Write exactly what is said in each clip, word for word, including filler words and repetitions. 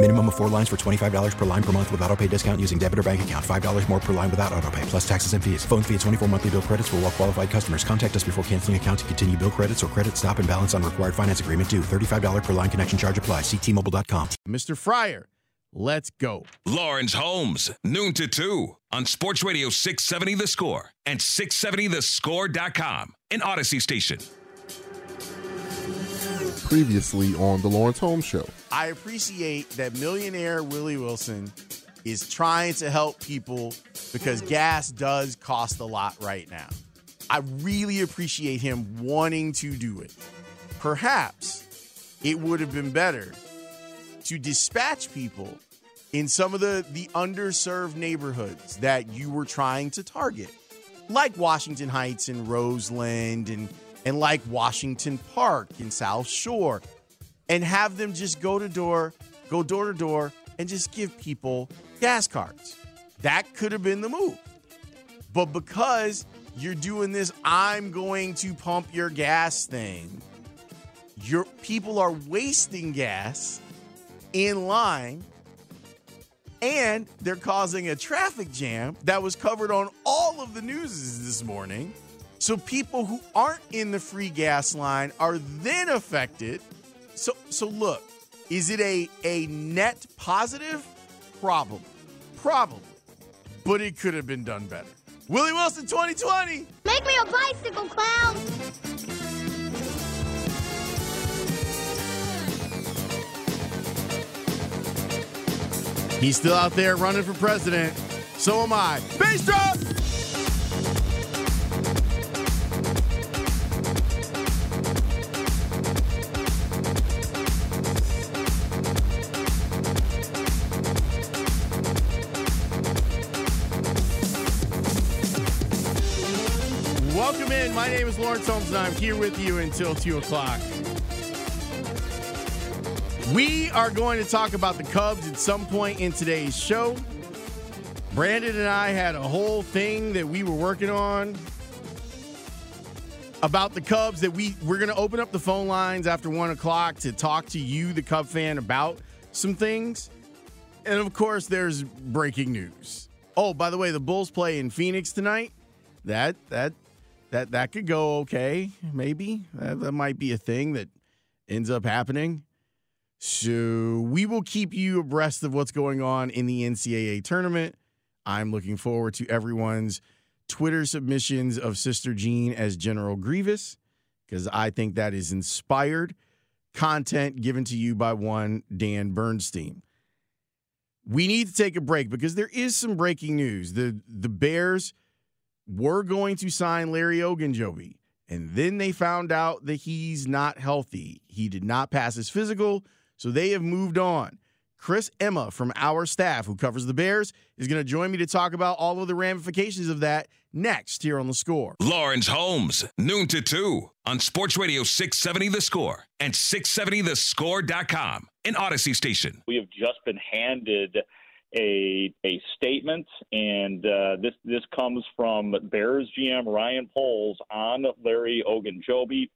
Minimum of four lines for twenty-five dollars per line per month with auto pay discount using debit or bank account. five dollars more per line without auto pay, plus taxes and fees. Phone fee at twenty-four monthly bill credits for all well qualified customers. Contact us before canceling account to continue bill credits or credit stop and balance on required finance agreement due. thirty-five dollars per line connection charge applies. See T Mobile dot com. Mister Fryer, let's go. Lawrence Holmes, noon to two on Sports Radio six seventy The Score and six seventy the score dot com and Odyssey Station. Previously on the Lawrence Holmes Show. I appreciate that millionaire Willie Wilson is trying to help people because gas does cost a lot right now. I really appreciate him wanting to do it. Perhaps it would have been better to dispatch people in some of the, the underserved neighborhoods that you were trying to target, like Washington Heights and Roseland and and like Washington Park and South Shore, and have them just go to door, go door to door, and just give people gas cards. That could have been the move. But because you're doing this, I'm going to pump your gas thing, your people are wasting gas in line, and they're causing a traffic jam that was covered on all of the news this morning. So people who aren't in the free gas line are then affected. So so look, is it a, a net positive? Probably. Probably. But it could have been done better. Willie Wilson twenty twenty. Make me a bicycle, clown. He's still out there running for president. So am I. Bass drop! Welcome in. My name is Lawrence Holmes, and I'm here with you until two o'clock. We are going to talk about the Cubs at some point in today's show. Brandon and I had a whole thing that we were working on about the Cubs that we, we're going to open up the phone lines after one o'clock to talk to you, the Cub fan, about some things. And, of course, there's breaking news. Oh, by the way, the Bulls play in Phoenix tonight. That, that... That that could go okay, maybe. That, that might be a thing that ends up happening. So we will keep you abreast of what's going on in the N C double A tournament. I'm looking forward to everyone's Twitter submissions of Sister Jean as General Grievous, because I think that is inspired content given to you by one Dan Bernstein. We need to take a break because there is some breaking news. The the Bears... We're going to sign Larry Ogunjobi. And then they found out that he's not healthy. He did not pass his physical, so they have moved on. Chris Emma from our staff, who covers the Bears, is going to join me to talk about all of the ramifications of that next here on The Score. Lawrence Holmes, noon to two on Sports Radio six seventy The Score and six seventy the score dot com and Odyssey Station. We have just been handed A, a statement, and uh, this this comes from Bears G M Ryan Poles on Larry Ogunjobi.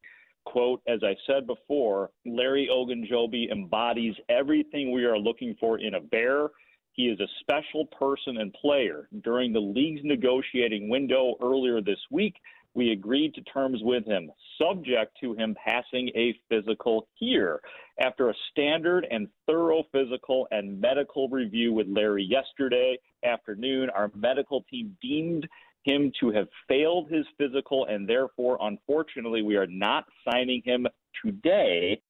Quote, as I said before, Larry Ogunjobi embodies everything we are looking for in a Bear. He is a special person and player. During the league's negotiating window earlier this week, we agreed to terms with him, subject to him passing a physical here. After a standard and thorough physical and medical review with Larry yesterday afternoon, our medical team deemed him to have failed his physical, and therefore, unfortunately, we are not signing him today.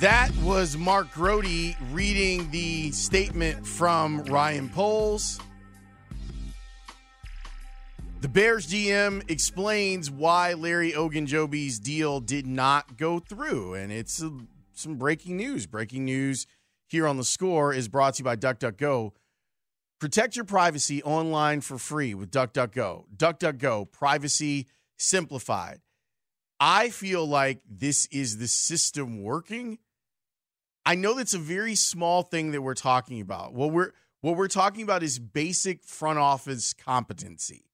That was Mark Grody reading the statement from Ryan Poles. The Bears G M explains why Larry Ogunjobi's deal did not go through. And it's uh, some breaking news. Breaking news here on The Score is brought to you by DuckDuckGo. Protect your privacy online for free with DuckDuckGo. DuckDuckGo, privacy simplified. I feel like this is the system working. I know that's a very small thing that we're talking about. What we're what we're talking about is basic front office competency.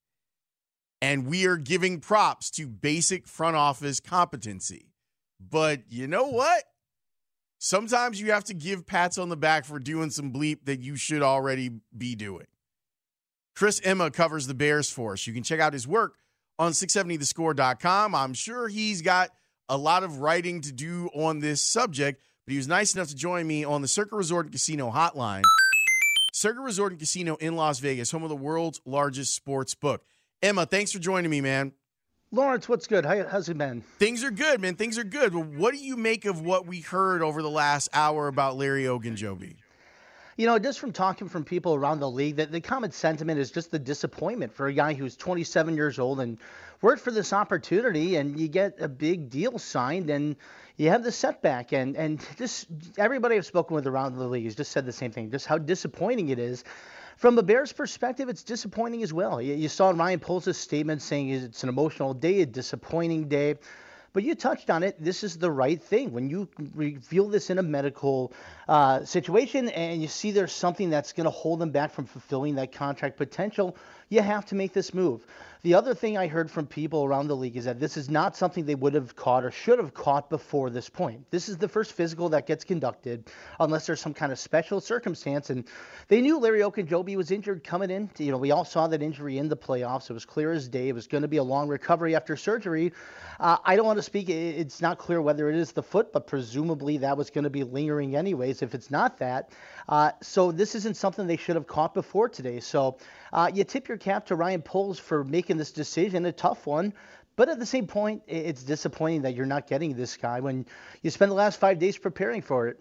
And we are giving props to basic front office competency. But you know what? Sometimes you have to give pats on the back for doing some bleep that you should already be doing. Chris Emma covers the Bears for us. You can check out his work on six seventy the score dot com. I'm sure he's got a lot of writing to do on this subject. But he was nice enough to join me on the Circa Resort and Casino hotline. Circa Resort and Casino in Las Vegas, home of the world's largest sports book. Emma, thanks for joining me, man. Lawrence, what's good? How, how's it been? Things are good, man. Things are good. Well, what do you make of what we heard over the last hour about Larry Ogunjobi? You know, just from talking from people around the league, that the common sentiment is just the disappointment for a guy who's twenty-seven years old and worked for this opportunity, and you get a big deal signed, and you have the setback. And, and just everybody I've spoken with around the league has just said the same thing, just how disappointing it is. From a Bears perspective, it's disappointing as well. You, you saw Ryan Poles' statement saying it's an emotional day, a disappointing day. But you touched on it. This is the right thing. When you reveal this in a medical uh, situation and you see there's something that's going to hold them back from fulfilling that contract potential, you have to make this move. The other thing I heard from people around the league is that this is not something they would have caught or should have caught before this point. This is the first physical that gets conducted unless there's some kind of special circumstance. And they knew Larry Ogunjobi was injured coming in. You know, we all saw that injury in the playoffs. It was clear as day. It was going to be a long recovery after surgery. Uh, I don't want to speak. It's not clear whether it is the foot, but presumably that was going to be lingering anyways if it's not that. Uh, so this isn't something they should have caught before today. So uh, you tip your cap to Ryan Poles for making this decision, a tough one, but at the same point, it's disappointing that you're not getting this guy when you spend the last five days preparing for it.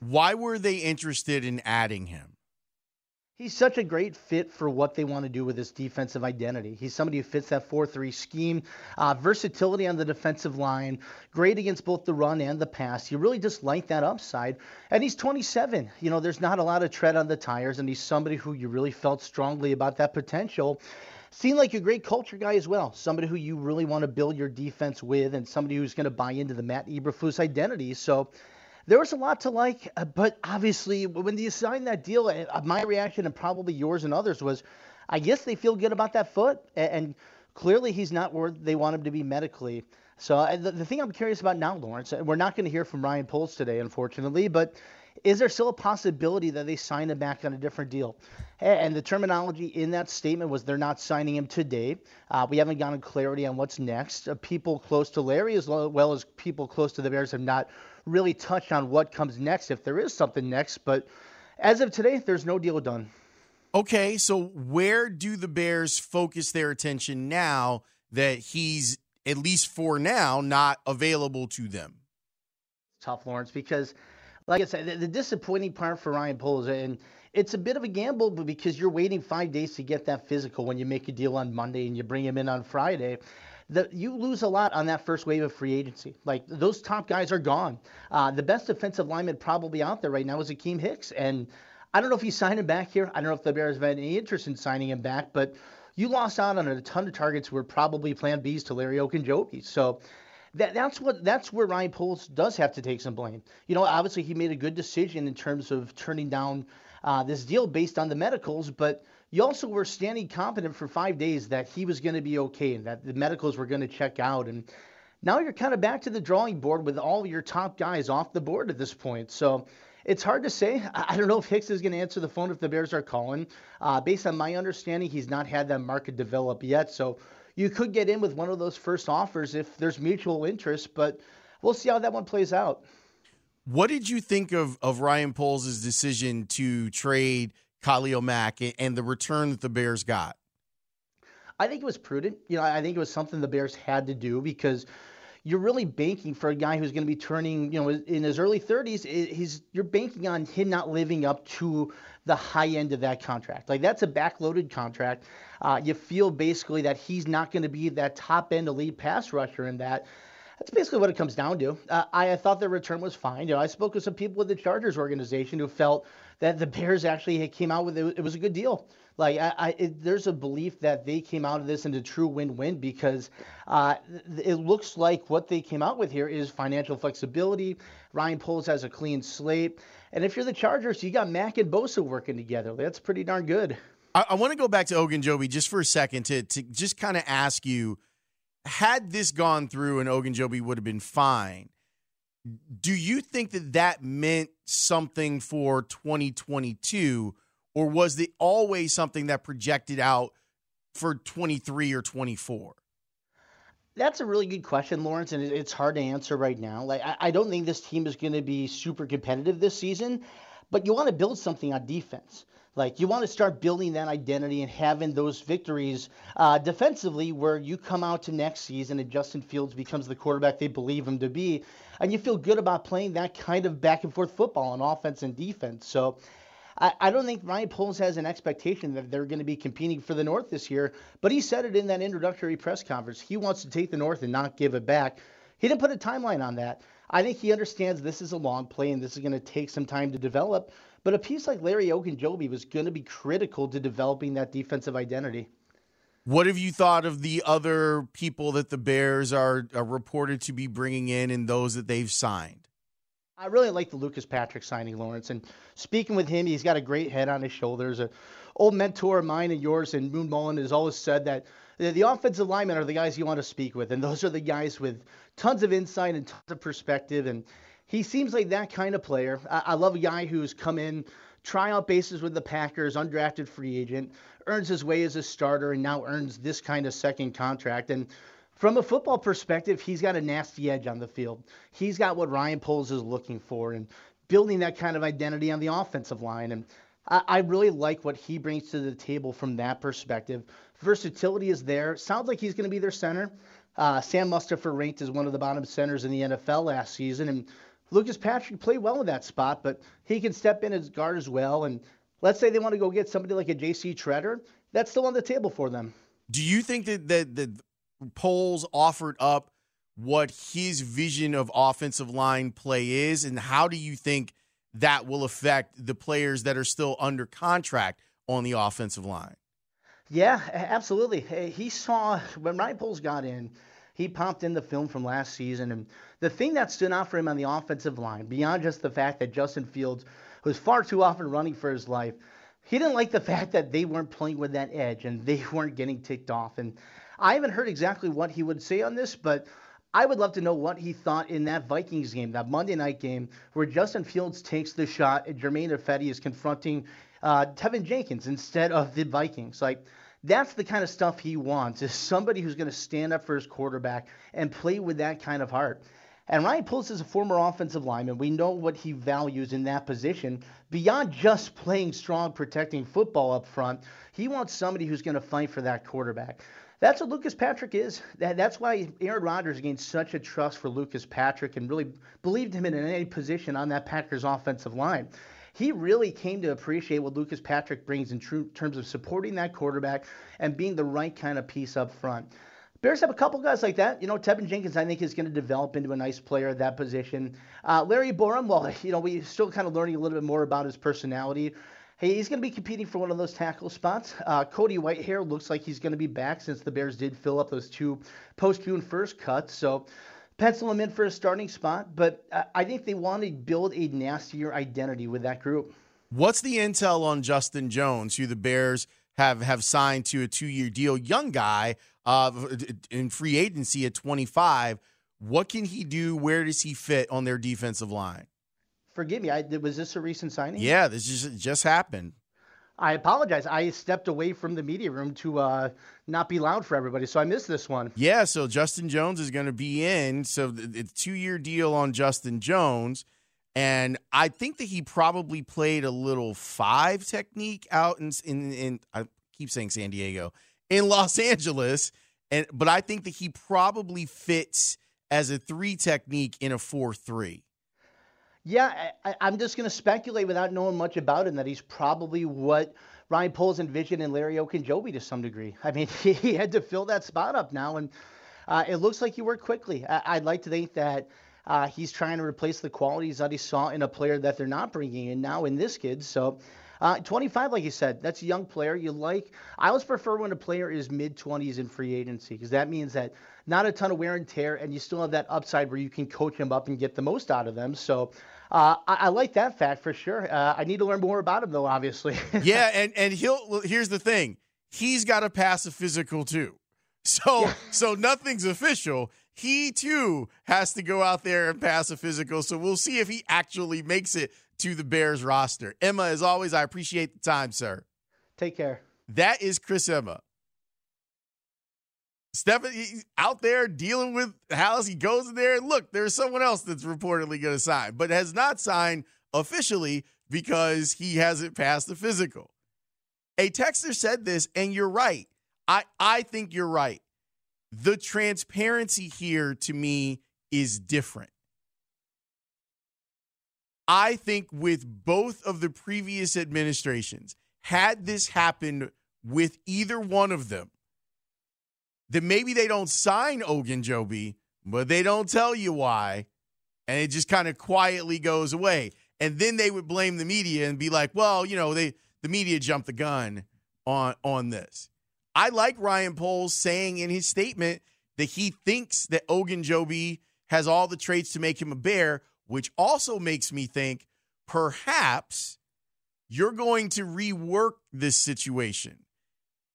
Why were they interested in adding him? He's such a great fit for what they want to do with his defensive identity. He's somebody who fits that four three scheme, uh, versatility on the defensive line, great against both the run and the pass. You really just like that upside. And he's twenty-seven. You know, there's not a lot of tread on the tires, and he's somebody who you really felt strongly about that potential. Seemed like a great culture guy as well, somebody who you really want to build your defense with and somebody who's going to buy into the Matt Eberflus identity. So there was a lot to like, but obviously when you signed that deal, my reaction and probably yours and others was, I guess they feel good about that foot, and clearly he's not where they want him to be medically. So the thing I'm curious about now, Lawrence, we're not going to hear from Ryan Poles today, unfortunately, but is there still a possibility that they sign him back on a different deal? And the terminology in that statement was they're not signing him today. Uh, we haven't gotten clarity on what's next. Uh, people close to Larry as well as people close to the Bears have not really touched on what comes next, if there is something next. But as of today, there's no deal done. Okay, so where do the Bears focus their attention now that he's, at least for now, not available to them? Tough, Lawrence, because like I said, the, the disappointing part for Ryan Poles, and it's a bit of a gamble because you're waiting five days to get that physical when you make a deal on Monday and you bring him in on Friday. The, you lose a lot on that first wave of free agency. Like, those top guys are gone. Uh, the best defensive lineman probably out there right now is Akeem Hicks, and I don't know if he's signing back here. I don't know if the Bears have had any interest in signing him back, but you lost out on a ton of targets who were probably plan Bs to Larry Ogunjobi. So That, that's what that's where Ryan Poles does have to take some blame. You know, obviously he made a good decision in terms of turning down uh, this deal based on the medicals, but you also were standing confident for five days that he was going to be okay and that the medicals were going to check out. And now you're kind of back to the drawing board with all your top guys off the board at this point. So it's hard to say. I don't know if Hicks is going to answer the phone if the Bears are calling. Uh, based on my understanding, he's not had that market develop yet. So you could get in with one of those first offers if there's mutual interest, but we'll see how that one plays out. What did you think of, of Ryan Poles' decision to trade Khalil Mack and the return that the Bears got? I think it was prudent. You know, I think it was something the Bears had to do because you're really banking for a guy who's going to be turning, you know, in his early thirties. He's you're banking on him not living up to the high end of that contract. Like, that's a backloaded contract. Uh, you feel basically that he's not going to be that top end elite pass rusher in that. That's basically what it comes down to. Uh, I, I thought the return was fine. You know, I spoke with some people with the Chargers organization who felt that the Bears actually came out with it. It was a good deal. Like, I, I it, there's a belief that they came out of this in a true win-win because uh, it looks like what they came out with here is financial flexibility. Ryan Poles has a clean slate. And if you're the Chargers, you got Mack and Bosa working together. That's pretty darn good. I, I want to go back to Ogunjobi just for a second to, to just kind of ask you, had this gone through and Ogunjobi would have been fine, do you think that that meant something for twenty twenty-two, or was it always something that projected out for twenty-three or twenty-four? That's a really good question, Lawrence, and it's hard to answer right now. Like, I don't think this team is going to be super competitive this season, but you want to build something on defense. Like, you want to start building that identity and having those victories uh, defensively where you come out to next season and Justin Fields becomes the quarterback they believe him to be, and you feel good about playing that kind of back-and-forth football on offense and defense. So I, I don't think Ryan Poles has an expectation that they're going to be competing for the North this year, but he said it in that introductory press conference. He wants to take the North and not give it back. He didn't put a timeline on that. I think he understands this is a long play and this is going to take some time to develop. But a piece like Larry Ogunjobi was going to be critical to developing that defensive identity. What have you thought of the other people that the Bears are, are reported to be bringing in and those that they've signed? I really like the Lucas Patrick signing, Lawrence. And speaking with him, he's got a great head on his shoulders. An old mentor of mine and yours and Moon Mullen has always said that the offensive linemen are the guys you want to speak with, and those are the guys with tons of insight and tons of perspective, and he seems like that kind of player. I, I love a guy who's come in, try out bases with the Packers, undrafted free agent, earns his way as a starter, and now earns this kind of second contract. And from a football perspective, he's got a nasty edge on the field. He's got what Ryan Poles is looking for and building that kind of identity on the offensive line. And I, I really like what he brings to the table from that perspective. Versatility is there. Sounds like he's going to be their center. Uh, Sam Mustipher ranked as one of the bottom centers in the N F L last season, and Lucas Patrick played well in that spot, but he can step in as guard as well. And let's say they want to go get somebody like a J C Treader. That's still on the table for them. Do you think that the, the Poles offered up what his vision of offensive line play is, and how do you think that will affect the players that are still under contract on the offensive line? Yeah, absolutely. He saw when Ryan Poles got in, he popped in the film from last season, and the thing that stood out for him on the offensive line, beyond just the fact that Justin Fields was far too often running for his life, he didn't like the fact that they weren't playing with that edge and they weren't getting ticked off. And I haven't heard exactly what he would say on this, but I would love to know what he thought in that Vikings game, that Monday night game, where Justin Fields takes the shot and Jermaine Fetti is confronting uh, Tevin Jenkins instead of the Vikings. Like, that's the kind of stuff he wants, is somebody who's going to stand up for his quarterback and play with that kind of heart. And Ryan Poles is a former offensive lineman. We know what he values in that position. Beyond just playing strong, protecting football up front, he wants somebody who's going to fight for that quarterback. That's what Lucas Patrick is. That's why Aaron Rodgers gained such a trust for Lucas Patrick and really believed him in any position on that Packers offensive line. He really came to appreciate what Lucas Patrick brings in true terms of supporting that quarterback and being the right kind of piece up front. Bears have a couple guys like that. You know, Tevin Jenkins, I think, is going to develop into a nice player at that position. Uh, Larry Borum, well, you know, we're still kind of learning a little bit more about his personality. Hey, he's going to be competing for one of those tackle spots. Uh, Cody Whitehair looks like he's going to be back since the Bears did fill up those two post-June first cuts. So pencil him in for a starting spot, but I think they want to build a nastier identity with that group. What's the intel on Justin Jones, who the Bears have, have signed to a two-year deal? Young guy uh, in free agency at twenty-five. What can he do? Where does he fit on their defensive line? Forgive me, I, was this a recent signing? Yeah, this just, just happened. I apologize. I stepped away from the media room to uh, not be loud for everybody, so I missed this one. Yeah, so Justin Jones is going to be in. So the two-year deal on Justin Jones, and I think that he probably played a little five technique out in in, in I keep saying San Diego, in Los Angeles, and but I think that he probably fits as a three technique in a four three. Yeah, I, I'm just going to speculate without knowing much about him that he's probably what Ryan Poles envisioned in Larry Ogunjobi to some degree. I mean, he, he had to fill that spot up now, and uh, it looks like he worked quickly. I, I'd like to think that uh, he's trying to replace the qualities that he saw in a player that they're not bringing in now in this kid. So uh, twenty-five, like you said, that's a young player you like. I always prefer when a player is mid-twenties in free agency because that means that not a ton of wear and tear, and you still have that upside where you can coach them up and get the most out of them. So Uh, I, I like that fact for sure. Uh, I need to learn more about him, though, obviously. yeah, and, and he'll. Here's the thing. He's got to pass a physical, too. So yeah. so nothing's official. He, too, has to go out there and pass a physical. So we'll see if he actually makes it to the Bears roster. Emma, as always, I appreciate the time, sir. Take care. That is Chris Emma. Stephanie out there dealing with how he goes in there. And look, there's someone else that's reportedly going to sign, but has not signed officially because he hasn't passed the physical. A texter said this, and you're right. I, I think you're right. The transparency here to me is different. I think with both of the previous administrations, had this happened with either one of them, then maybe they don't sign Ogunjobi, but they don't tell you why, and it just kind of quietly goes away. And then they would blame the media and be like, well, you know, they the media jumped the gun on, on this. I like Ryan Poles saying in his statement that he thinks that Ogunjobi has all the traits to make him a Bear, which also makes me think perhaps you're going to rework this situation.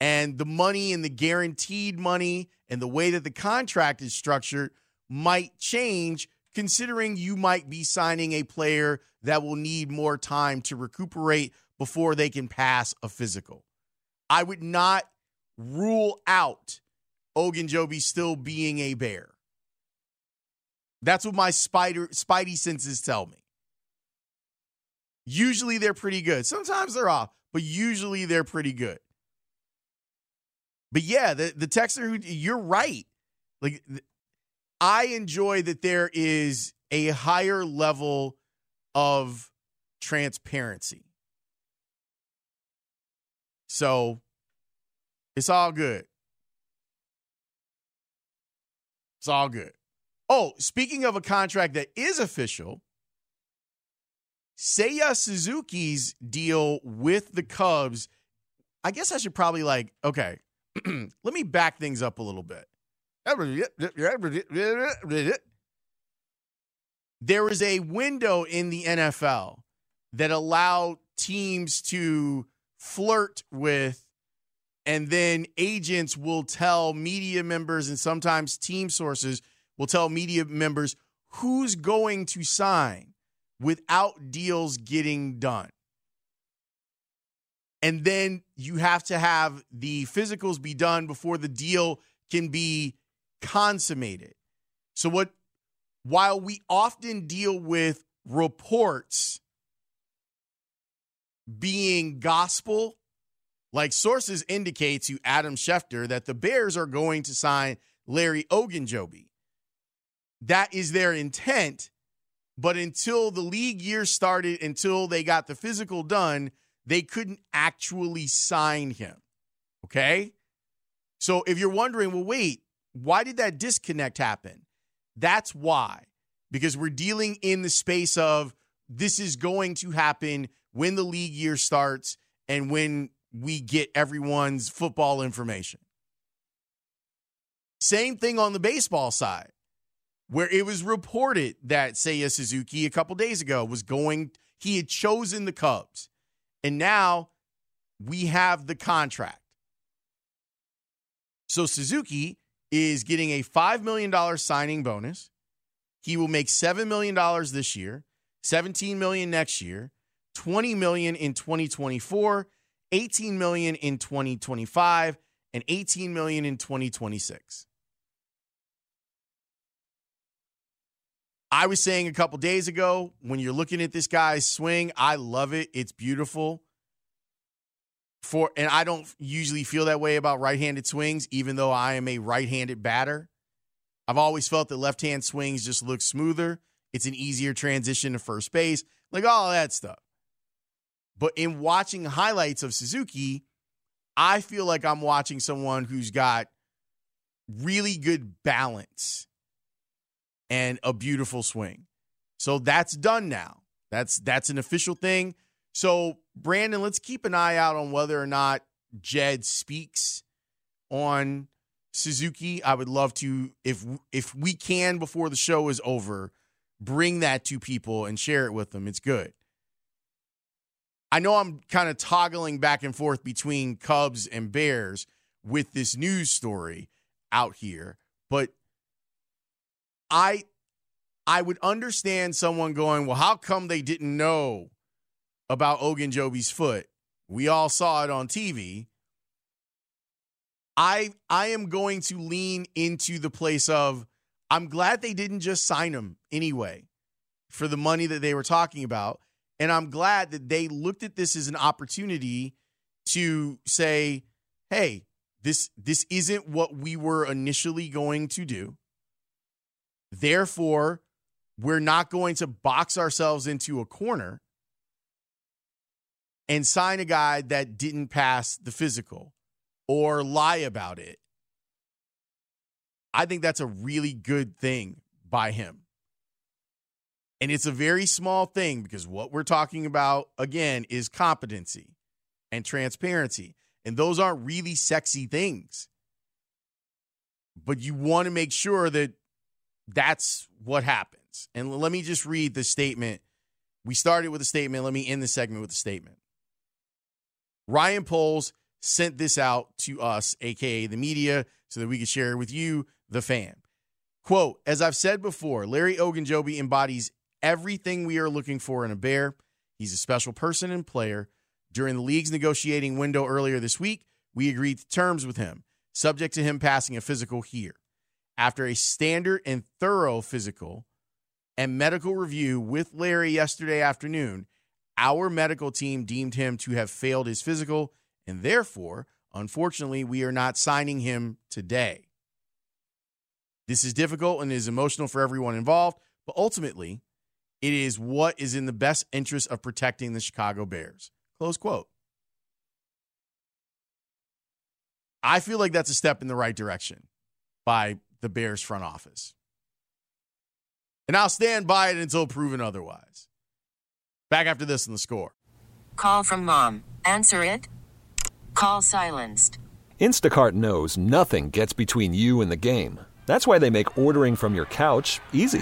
And the money and the guaranteed money and the way that the contract is structured might change, considering you might be signing a player that will need more time to recuperate before they can pass a physical. I would not rule out Ogunjobi still being a Bear. That's what my spider spidey senses tell me. Usually they're pretty good. Sometimes they're off, but usually they're pretty good. But yeah, the, the texter, who, you're right. Like, I enjoy that there is a higher level of transparency. So it's all good. It's all good. Oh, speaking of a contract that is official, Seiya Suzuki's deal with the Cubs, I guess I should probably like, okay. Let me back things up a little bit. There was a window in the N F L that allowed teams to flirt with, and then agents will tell media members, and sometimes team sources will tell media members who's going to sign without deals getting done. And then you have to have the physicals be done before the deal can be consummated. So what? While we often deal with reports being gospel, like sources indicate to Adam Schefter that the Bears are going to sign Larry Ogunjobi. That is their intent. But until the league year started, until they got the physical done, they couldn't actually sign him, okay? So if you're wondering, well, wait, why did that disconnect happen? That's why, because we're dealing in the space of this is going to happen when the league year starts and when we get everyone's football information. Same thing on the baseball side, where it was reported that Seiya Suzuki a couple days ago was going, he had chosen the Cubs. And now we have the contract. So Suzuki is getting a five million dollars signing bonus. He will make seven million dollars this year, seventeen million dollars next year, twenty million dollars in twenty twenty-four, eighteen million dollars in twenty twenty-five and eighteen million dollars in twenty twenty-six. I was saying a couple days ago, when you're looking at this guy's swing, I love it. It's beautiful. For and I don't usually feel that way about right-handed swings, even though I am a right-handed batter. I've always felt that left-hand swings just look smoother. It's an easier transition to first base, like all that stuff. But in watching highlights of Suzuki, I feel like I'm watching someone who's got really good balance and a beautiful swing. So that's done now. That's that's an official thing. So, Brandon, let's keep an eye out on whether or not Jed speaks on Suzuki. I would love to, if if we can before the show is over, bring that to people and share it with them. It's good. I know I'm kind of toggling back and forth between Cubs and Bears with this news story out here, but I I would understand someone going, well, how come they didn't know about Ogunjobi's foot? We all saw it on T V. I I am going to lean into the place of, I'm glad they didn't just sign him anyway for the money that they were talking about. And I'm glad that they looked at this as an opportunity to say, hey, this this isn't what we were initially going to do. Therefore, we're not going to box ourselves into a corner and sign a guy that didn't pass the physical or lie about it. I think that's a really good thing by him. And it's a very small thing because what we're talking about, again, is competency and transparency. And those aren't really sexy things. But you want to make sure that that's what happens. And let me just read the statement. We started with a statement. Let me end the segment with a statement. Ryan Poles sent this out to us, a k a the media, so that we could share it with you, the fan. Quote, as I've said before, Larry Ogunjobi embodies everything we are looking for in a Bear. He's a special person and player. During the league's negotiating window earlier this week, we agreed to terms with him, subject to him passing a physical here. After a standard and thorough physical and medical review with Larry yesterday afternoon, our medical team deemed him to have failed his physical, and therefore, unfortunately, we are not signing him today. This is difficult and is emotional for everyone involved, but ultimately, it is what is in the best interest of protecting the Chicago Bears. Close quote. I feel like that's a step in the right direction by the Bears front office. And I'll stand by it until proven otherwise. Back after this on The Score. Call from mom. Answer it. Call silenced. Instacart knows nothing gets between you and the game. That's why they make ordering from your couch easy.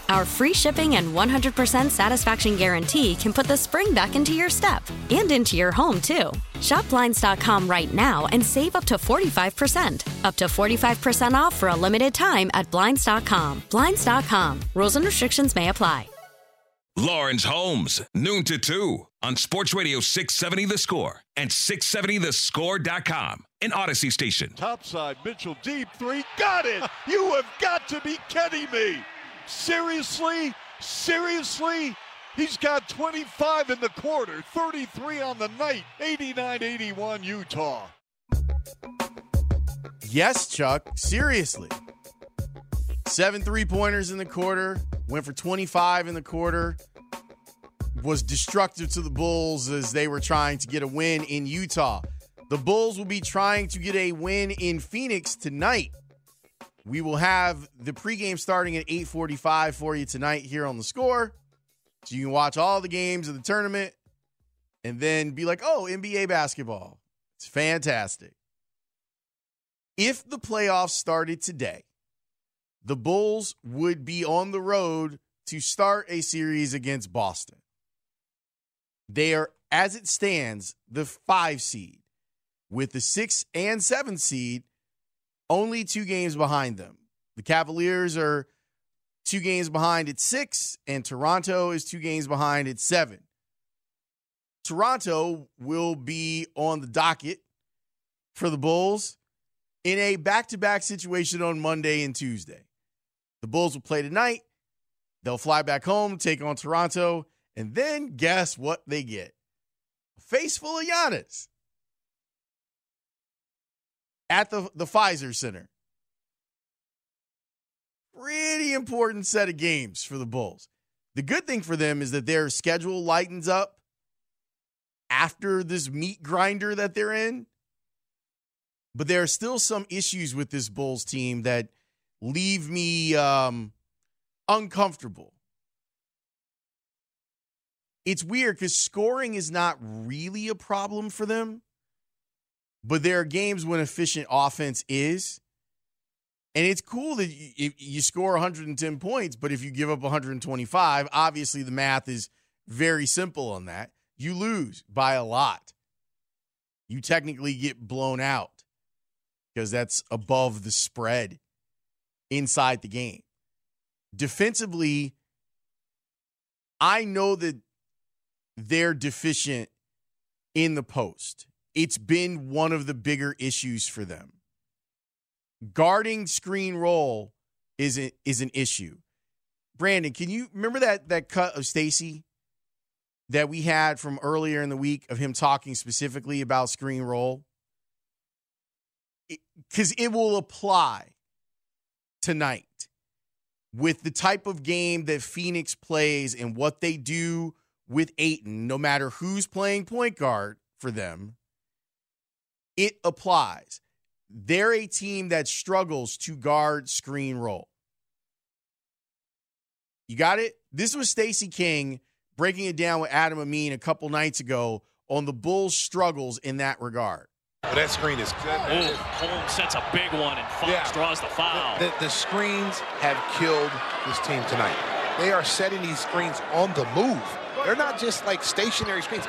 Our free shipping and one hundred percent satisfaction guarantee can put the spring back into your step. And into your home, too. Shop Blinds dot com right now and save up to forty-five percent. Up to forty-five percent off for a limited time at Blinds dot com. Blinds dot com. Rules and restrictions may apply. Lawrence Holmes, noon to two, on Sports Radio six seventy The Score and six seventy the score dot com, an Odyssey Station. Topside, Mitchell, deep three, got it! You have got to be kidding me! Seriously? Seriously? He's got twenty-five in the quarter, thirty-three on the night, eighty-nine eighty-one Utah. Yes, Chuck, seriously. Seven three-pointers in the quarter. Went for twenty-five in the quarter. Was destructive to the Bulls as they were trying to get a win in Utah. The Bulls will be trying to get a win in Phoenix tonight. We will have the pregame starting at eight forty-five for you tonight here on The Score. So you can watch all the games of the tournament and then be like, oh, N B A basketball. It's fantastic. If the playoffs started today, the Bulls would be on the road to start a series against Boston. They are, as it stands, the five seed, with the six and seven seed only two games behind them. The Cavaliers are two games behind at six, and Toronto is two games behind at seven. Toronto will be on the docket for the Bulls in a back-to-back situation on Monday and Tuesday. The Bulls will play tonight. They'll fly back home, take on Toronto, and then guess what they get? A face full of Giannis at the, the Pfizer Center. Pretty important set of games for the Bulls. The good thing for them is that their schedule lightens up after this meat grinder that they're in. But there are still some issues with this Bulls team that leave me um, uncomfortable. It's weird because scoring is not really a problem for them. But there are games when efficient offense is. And it's cool that you, you score one hundred ten points, but if you give up one hundred twenty-five, obviously the math is very simple on that. You lose by a lot. You technically get blown out, because that's above the spread inside the game. Defensively, I know that they're deficient in the post. It's been one of the bigger issues for them. Guarding screen roll is, a, is an issue. Brandon, can you remember that, that cut of Stacy that we had from earlier in the week of him talking specifically about screen roll? Because it will apply tonight with the type of game that Phoenix plays and what they do with Ayton, no matter who's playing point guard for them, it applies. They're a team that struggles to guard screen roll. You got it? This was Stacey King breaking it down with Adam Amin a couple nights ago on the Bulls' struggles in that regard. Well, that screen is good. Ooh, Holmes sets a big one, and Fox yeah. draws the foul. The, the, the screens have killed this team tonight. They are setting these screens on the move. They're not just like stationary screens.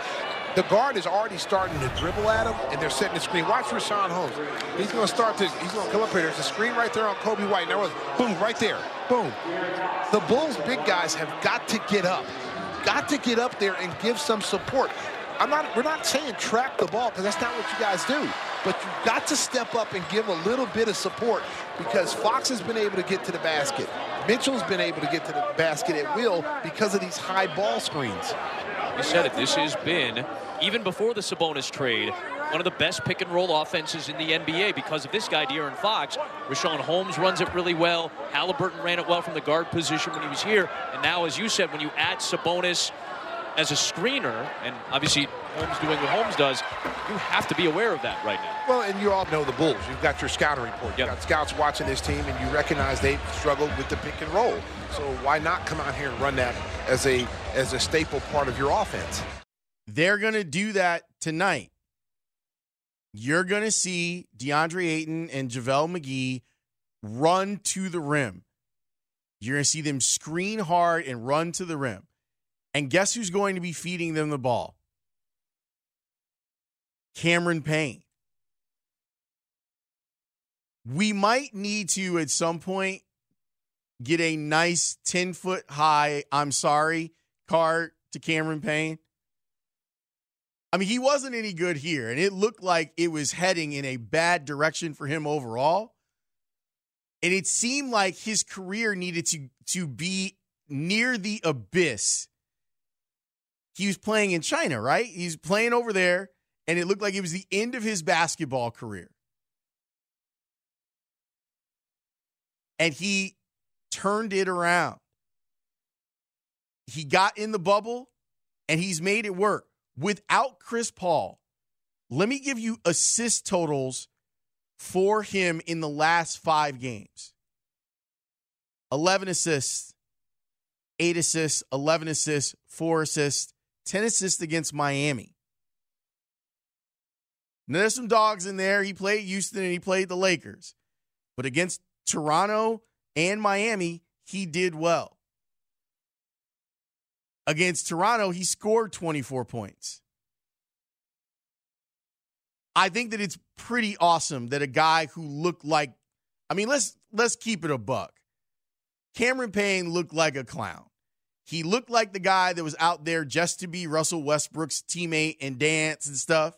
The guard is already starting to dribble at him, and they're setting the screen. Watch Richaun Holmes. He's going to start to. He's going to come up here. There's a screen right there on Kobe White. There was boom right there. Boom. The Bulls' big guys have got to get up, got to get up there and give some support. I'm not, we're not saying trap the ball because that's not what you guys do. But you've got to step up and give a little bit of support because Fox has been able to get to the basket. Mitchell's been able to get to the basket at will because of these high ball screens. You said it. This has been, even before the Sabonis trade, one of the best pick-and-roll offenses in the N B A because of this guy, De'Aaron Fox. Richaun Holmes runs it really well. Halliburton ran it well from the guard position when he was here. And now, as you said, when you add Sabonis, as a screener, and obviously Holmes doing what Holmes does, you have to be aware of that right now. Well, and you all know the Bulls. You've got your scouting report. Yep. You've got scouts watching this team, and you recognize they've struggled with the pick and roll. So why not come out here and run that as a as a staple part of your offense? They're going to do that tonight. You're going to see DeAndre Ayton and JaVale McGee run to the rim. You're going to see them screen hard and run to the rim. And guess who's going to be feeding them the ball? Cameron Payne. We might need to, at some point, get a nice ten-foot high, I'm sorry, card to Cameron Payne. I mean, he wasn't any good here, and it looked like it was heading in a bad direction for him overall. And it seemed like his career needed to, to be near the abyss. He was playing in China, right? He's playing over there, and it looked like it was the end of his basketball career. And he turned it around. He got in the bubble, and he's made it work. Without Chris Paul, let me give you assist totals for him in the last five games. eleven assists, eight assists, eleven assists, four assists, ten assists against Miami. Now, there's some dogs in there. He played Houston and he played the Lakers. But against Toronto and Miami, he did well. Against Toronto, he scored twenty-four points. I think that it's pretty awesome that a guy who looked like, I mean, let's let's keep it a buck. Cameron Payne looked like a clown. He looked like the guy that was out there just to be Russell Westbrook's teammate and dance and stuff.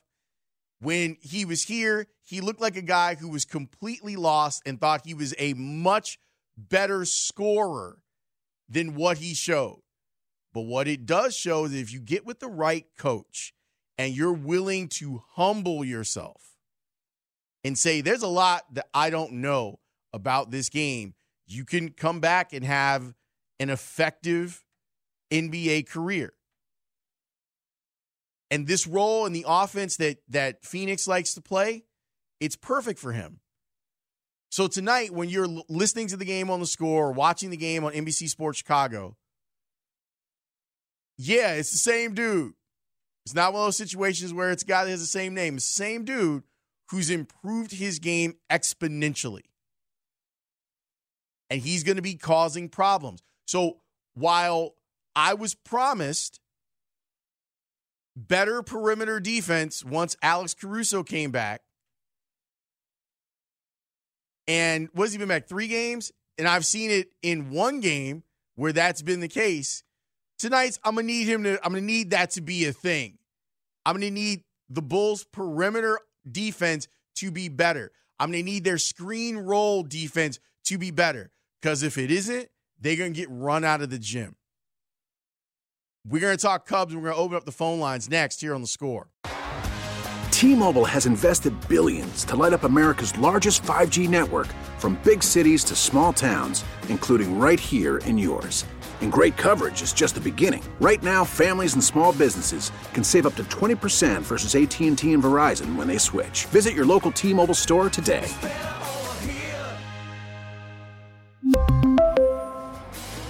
When he was here, he looked like a guy who was completely lost and thought he was a much better scorer than what he showed. But what it does show is that if you get with the right coach and you're willing to humble yourself and say, there's a lot that I don't know about this game, you can come back and have an effective N B A career. And this role in the offense that, that Phoenix likes to play, it's perfect for him. So tonight, when you're listening to the game on The Score or watching the game on N B C Sports Chicago, yeah, it's the same dude. It's not one of those situations where it's a guy that has the same name. It's the same dude who's improved his game exponentially. And he's going to be causing problems. So while I was promised better perimeter defense once Alex Caruso came back, and what's he been back, three games? And I've seen it in one game where that's been the case. Tonight's, I'm gonna need him to. I'm gonna need that to be a thing. I'm gonna need the Bulls' perimeter defense to be better. I'm gonna need their screen roll defense to be better. Because if it isn't, they're gonna get run out of the gym. We're gonna talk Cubs, and we're gonna open up the phone lines next here on The Score. T-Mobile has invested billions to light up America's largest five G network, from big cities to small towns, including right here in yours. And great coverage is just the beginning. Right now, families and small businesses can save up to twenty percent versus A T and T and Verizon when they switch. Visit your local T-Mobile store today.